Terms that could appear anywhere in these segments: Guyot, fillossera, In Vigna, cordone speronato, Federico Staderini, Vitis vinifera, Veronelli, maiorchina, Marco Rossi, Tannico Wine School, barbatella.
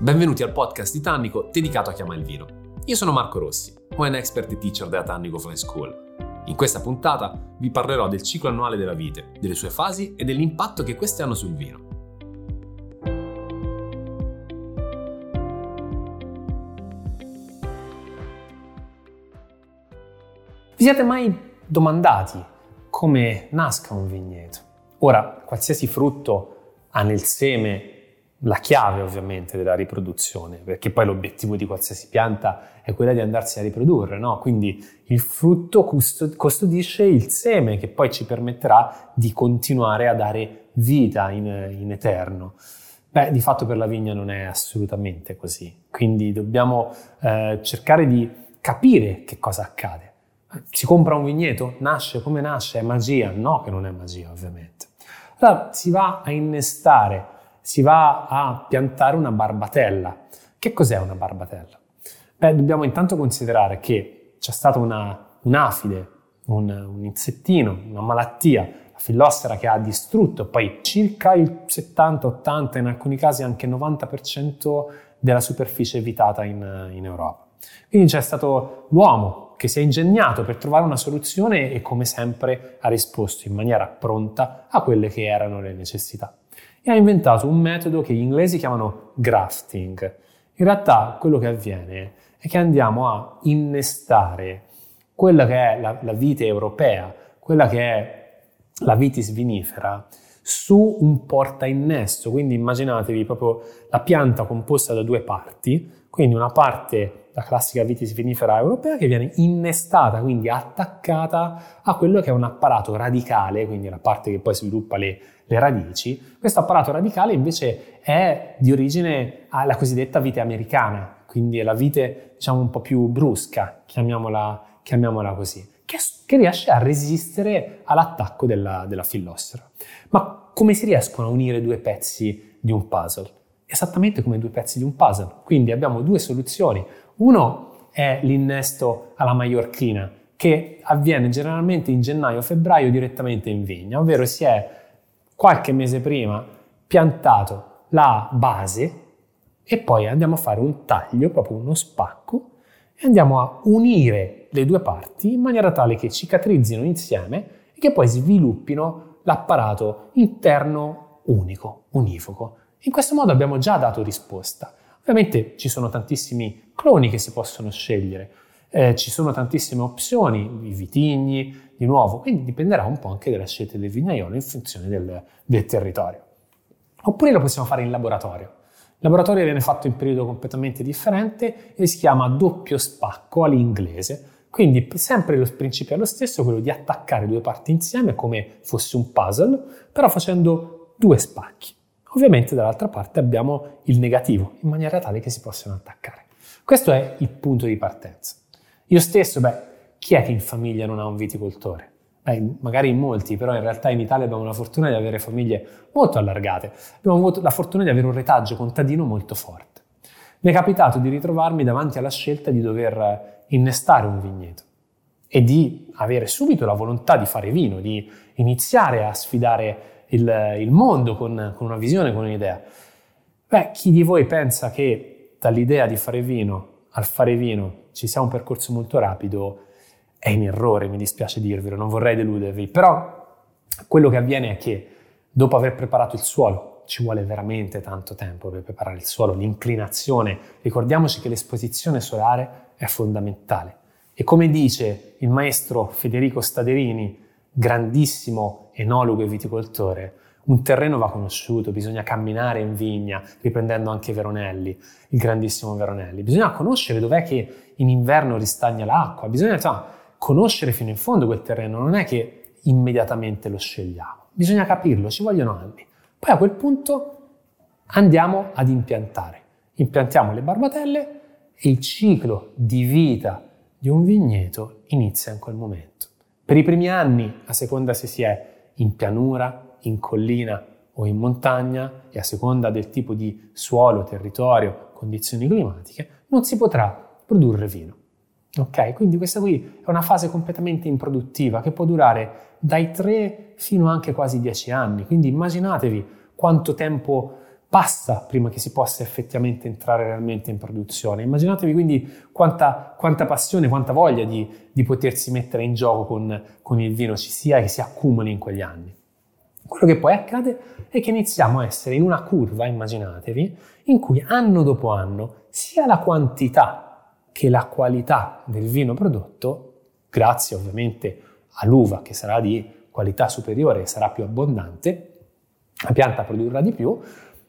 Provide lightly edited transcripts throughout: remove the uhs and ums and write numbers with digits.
Benvenuti al podcast di Tannico dedicato a chi ama il vino. Io sono Marco Rossi, wine expert e teacher della Tannico Wine School. In questa puntata vi parlerò del ciclo annuale della vite, delle sue fasi e dell'impatto che queste hanno sul vino. Vi siete mai domandati come nasca un vigneto? Ora, qualsiasi frutto ha nel seme la chiave ovviamente della riproduzione, perché poi l'obiettivo di qualsiasi pianta è quella di andarsi a riprodurre, no? Quindi il frutto custodisce il seme che poi ci permetterà di continuare a dare vita in eterno. Beh, di fatto per la vigna non è assolutamente così, quindi dobbiamo cercare di capire che cosa accade. Si compra un vigneto? Nasce? Come nasce? È magia? No, che non è magia ovviamente. Allora si va a innestare, si va a piantare una barbatella. Che cos'è una barbatella? Beh, dobbiamo intanto considerare che c'è stata un'afide, un insettino, una malattia, la fillossera che ha distrutto poi circa il 70-80, in alcuni casi anche il 90% della superficie evitata in Europa. Quindi c'è stato l'uomo che si è ingegnato per trovare una soluzione e come sempre ha risposto in maniera pronta a quelle che erano le necessità. E ha inventato un metodo che gli inglesi chiamano grafting. In realtà quello che avviene è che andiamo a innestare quella che è la vite europea, quella che è la vitis vinifera, su un porta innesto. Quindi immaginatevi proprio la pianta composta da due parti, quindi una parte, la classica vitis vinifera europea, che viene innestata, quindi attaccata a quello che è un apparato radicale, quindi la parte che poi sviluppa le radici. Questo apparato radicale invece è di origine alla cosiddetta vite americana, quindi è la vite, diciamo, un po' più brusca, chiamiamola così, che riesce a resistere all'attacco della fillossera. Ma come si riescono a unire due pezzi di un puzzle? Esattamente come due pezzi di un puzzle, quindi abbiamo due soluzioni. Uno è l'innesto alla maiorchina, che avviene generalmente in gennaio-febbraio direttamente in vigna, ovvero si è qualche mese prima piantato la base e poi andiamo a fare un taglio, proprio uno spacco, e andiamo a unire le due parti in maniera tale che cicatrizzino insieme e che poi sviluppino l'apparato interno unico, univoco. In questo modo abbiamo già dato risposta. Ovviamente ci sono tantissimi cloni che si possono scegliere, ci sono tantissime opzioni, i vitigni, di nuovo, quindi dipenderà un po' anche dalla scelta del vignaiolo in funzione del territorio. Oppure lo possiamo fare in laboratorio. Il laboratorio viene fatto in periodo completamente differente e si chiama doppio spacco all'inglese, quindi sempre il principio è lo stesso, quello di attaccare due parti insieme come fosse un puzzle, però facendo due spacchi. Ovviamente dall'altra parte abbiamo il negativo, in maniera tale che si possano attaccare. Questo è il punto di partenza. Io stesso, chi è che in famiglia non ha un viticoltore? Magari in molti, però in realtà in Italia abbiamo la fortuna di avere famiglie molto allargate. Abbiamo avuto la fortuna di avere un retaggio contadino molto forte. Mi è capitato di ritrovarmi davanti alla scelta di dover innestare un vigneto e di avere subito la volontà di fare vino, di iniziare a sfidare il mondo con una visione, con un'idea. Chi di voi pensa che dall'idea di fare vino al fare vino ci sia un percorso molto rapido è in errore, mi dispiace dirvelo, non vorrei deludervi, però quello che avviene è che dopo aver preparato il suolo, ci vuole veramente tanto tempo per preparare il suolo, l'inclinazione, ricordiamoci che l'esposizione solare è fondamentale e come dice il maestro Federico Staderini, grandissimo enologo e viticoltore, un terreno va conosciuto, bisogna camminare in vigna, riprendendo anche Veronelli, il grandissimo Veronelli. Bisogna conoscere dov'è che in inverno ristagna l'acqua, bisogna conoscere fino in fondo quel terreno, non è che immediatamente lo scegliamo, bisogna capirlo, ci vogliono anni. Poi a quel punto andiamo ad impiantare, impiantiamo le barbatelle e il ciclo di vita di un vigneto inizia in quel momento. Per i primi anni, a seconda se si è in pianura, in collina o in montagna, e a seconda del tipo di suolo, territorio, condizioni climatiche, non si potrà produrre vino. Ok? Quindi questa qui è una fase completamente improduttiva che può durare dai 3 fino anche quasi 10 anni. Quindi immaginatevi quanto tempo passa prima che si possa effettivamente entrare realmente in produzione. Immaginatevi quindi quanta passione, quanta voglia di potersi mettere in gioco con il vino ci sia e che si accumuli in quegli anni. Quello che poi accade è che iniziamo a essere in una curva, immaginatevi, in cui anno dopo anno sia la quantità che la qualità del vino prodotto, grazie ovviamente all'uva che sarà di qualità superiore, sarà più abbondante, la pianta produrrà di più,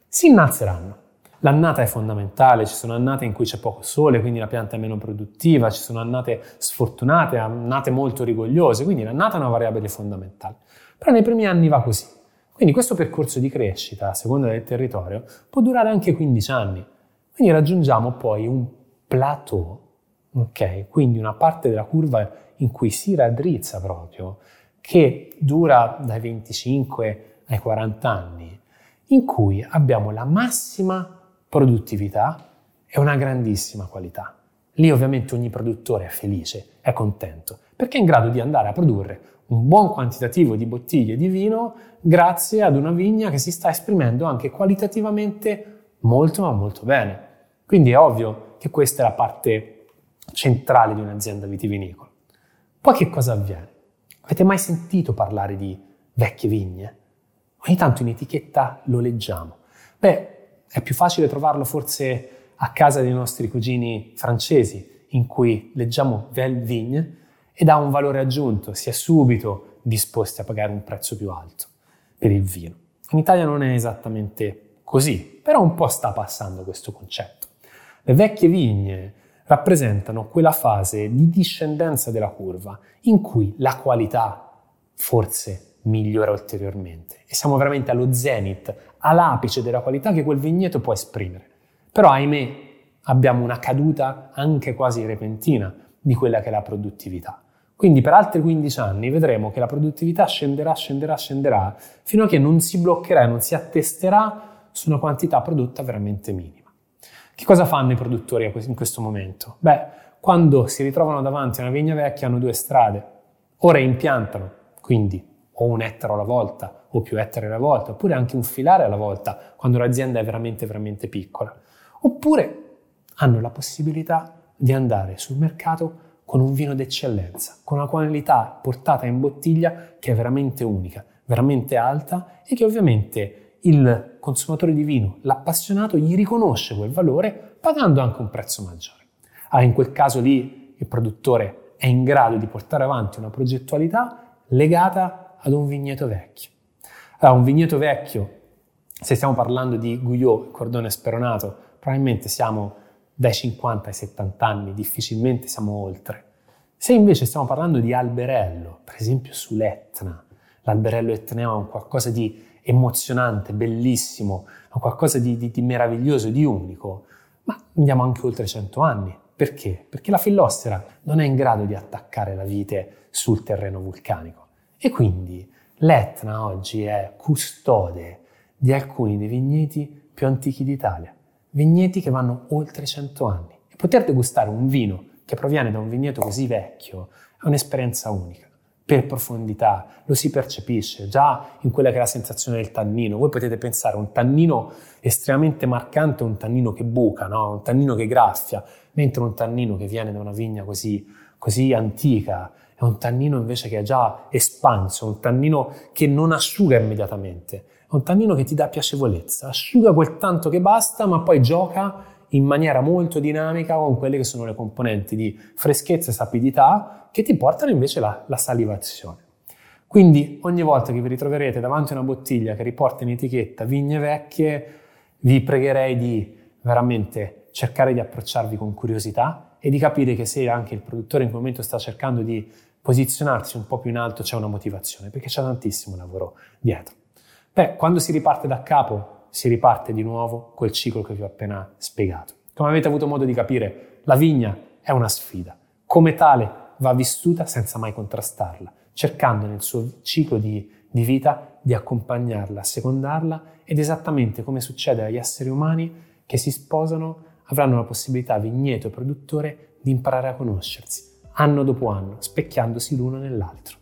si innalzeranno. L'annata è fondamentale, ci sono annate in cui c'è poco sole, quindi la pianta è meno produttiva, ci sono annate sfortunate, annate molto rigogliose, quindi l'annata è una variabile fondamentale. Però nei primi anni va così. Quindi questo percorso di crescita, a seconda del territorio, può durare anche 15 anni. Quindi raggiungiamo poi un plateau, ok? Quindi una parte della curva in cui si raddrizza proprio, che dura dai 25 ai 40 anni, in cui abbiamo la massima produttività e una grandissima qualità. Lì ovviamente ogni produttore è felice, è contento, perché è in grado di andare a produrre un buon quantitativo di bottiglie di vino grazie ad una vigna che si sta esprimendo anche qualitativamente molto ma molto bene. Quindi è ovvio che questa è la parte centrale di un'azienda vitivinicola. Poi che cosa avviene? Avete mai sentito parlare di vecchie vigne? Ogni tanto in etichetta lo leggiamo. Beh, è più facile trovarlo forse a casa dei nostri cugini francesi, in cui leggiamo Velle Vigne ed ha un valore aggiunto, si è subito disposti a pagare un prezzo più alto per il vino. In Italia non è esattamente così, però un po' sta passando questo concetto. Le vecchie vigne rappresentano quella fase di discendenza della curva in cui la qualità forse migliora ulteriormente e siamo veramente allo zenit, all'apice della qualità che quel vigneto può esprimere. Però ahimè abbiamo una caduta anche quasi repentina di quella che è la produttività. Quindi per altri 15 anni vedremo che la produttività scenderà fino a che non si bloccherà e non si attesterà su una quantità prodotta veramente minima. Che cosa fanno i produttori in questo momento? Beh, quando si ritrovano davanti a una vigna vecchia hanno due strade. O reimpiantano, quindi o un ettaro alla volta, o più ettari alla volta, oppure anche un filare alla volta, quando l'azienda è veramente, veramente piccola. Oppure hanno la possibilità di andare sul mercato con un vino d'eccellenza, con una qualità portata in bottiglia che è veramente unica, veramente alta e che ovviamente il consumatore di vino, l'appassionato, gli riconosce quel valore pagando anche un prezzo maggiore. Allora in quel caso lì il produttore è in grado di portare avanti una progettualità legata ad un vigneto vecchio. Allora un vigneto vecchio, se stiamo parlando di Guyot, cordone speronato, probabilmente siamo dai 50 ai 70 anni, difficilmente siamo oltre. Se invece stiamo parlando di alberello, per esempio sull'Etna, l'alberello etneo è un qualcosa di emozionante, bellissimo, è un qualcosa di meraviglioso, di unico, ma andiamo anche oltre 100 anni. Perché? Perché la fillossera non è in grado di attaccare la vite sul terreno vulcanico. E quindi l'Etna oggi è custode di alcuni dei vigneti più antichi d'Italia. Vigneti che vanno oltre 100 anni. E poter degustare un vino che proviene da un vigneto così vecchio è un'esperienza unica. Per profondità lo si percepisce già in quella che è la sensazione del tannino. Voi potete pensare a un tannino estremamente marcante, un tannino che buca, no? Un tannino che graffia, mentre un tannino che viene da una vigna così antica è un tannino invece che è già espanso, un tannino che non asciuga immediatamente. È un tannino che ti dà piacevolezza, asciuga quel tanto che basta, ma poi gioca in maniera molto dinamica con quelle che sono le componenti di freschezza e sapidità che ti portano invece la salivazione. Quindi ogni volta che vi ritroverete davanti a una bottiglia che riporta in etichetta vigne vecchie, vi pregherei di veramente cercare di approcciarvi con curiosità e di capire che se anche il produttore in quel momento sta cercando di posizionarsi un po' più in alto c'è una motivazione, perché c'è tantissimo lavoro dietro. Beh, quando si riparte da capo, si riparte di nuovo col ciclo che vi ho appena spiegato. Come avete avuto modo di capire, la vigna è una sfida. Come tale va vissuta senza mai contrastarla, cercando nel suo ciclo di vita di accompagnarla, assecondarla, ed esattamente come succede agli esseri umani che si sposano, avranno la possibilità, vigneto e produttore, di imparare a conoscersi, anno dopo anno, specchiandosi l'uno nell'altro.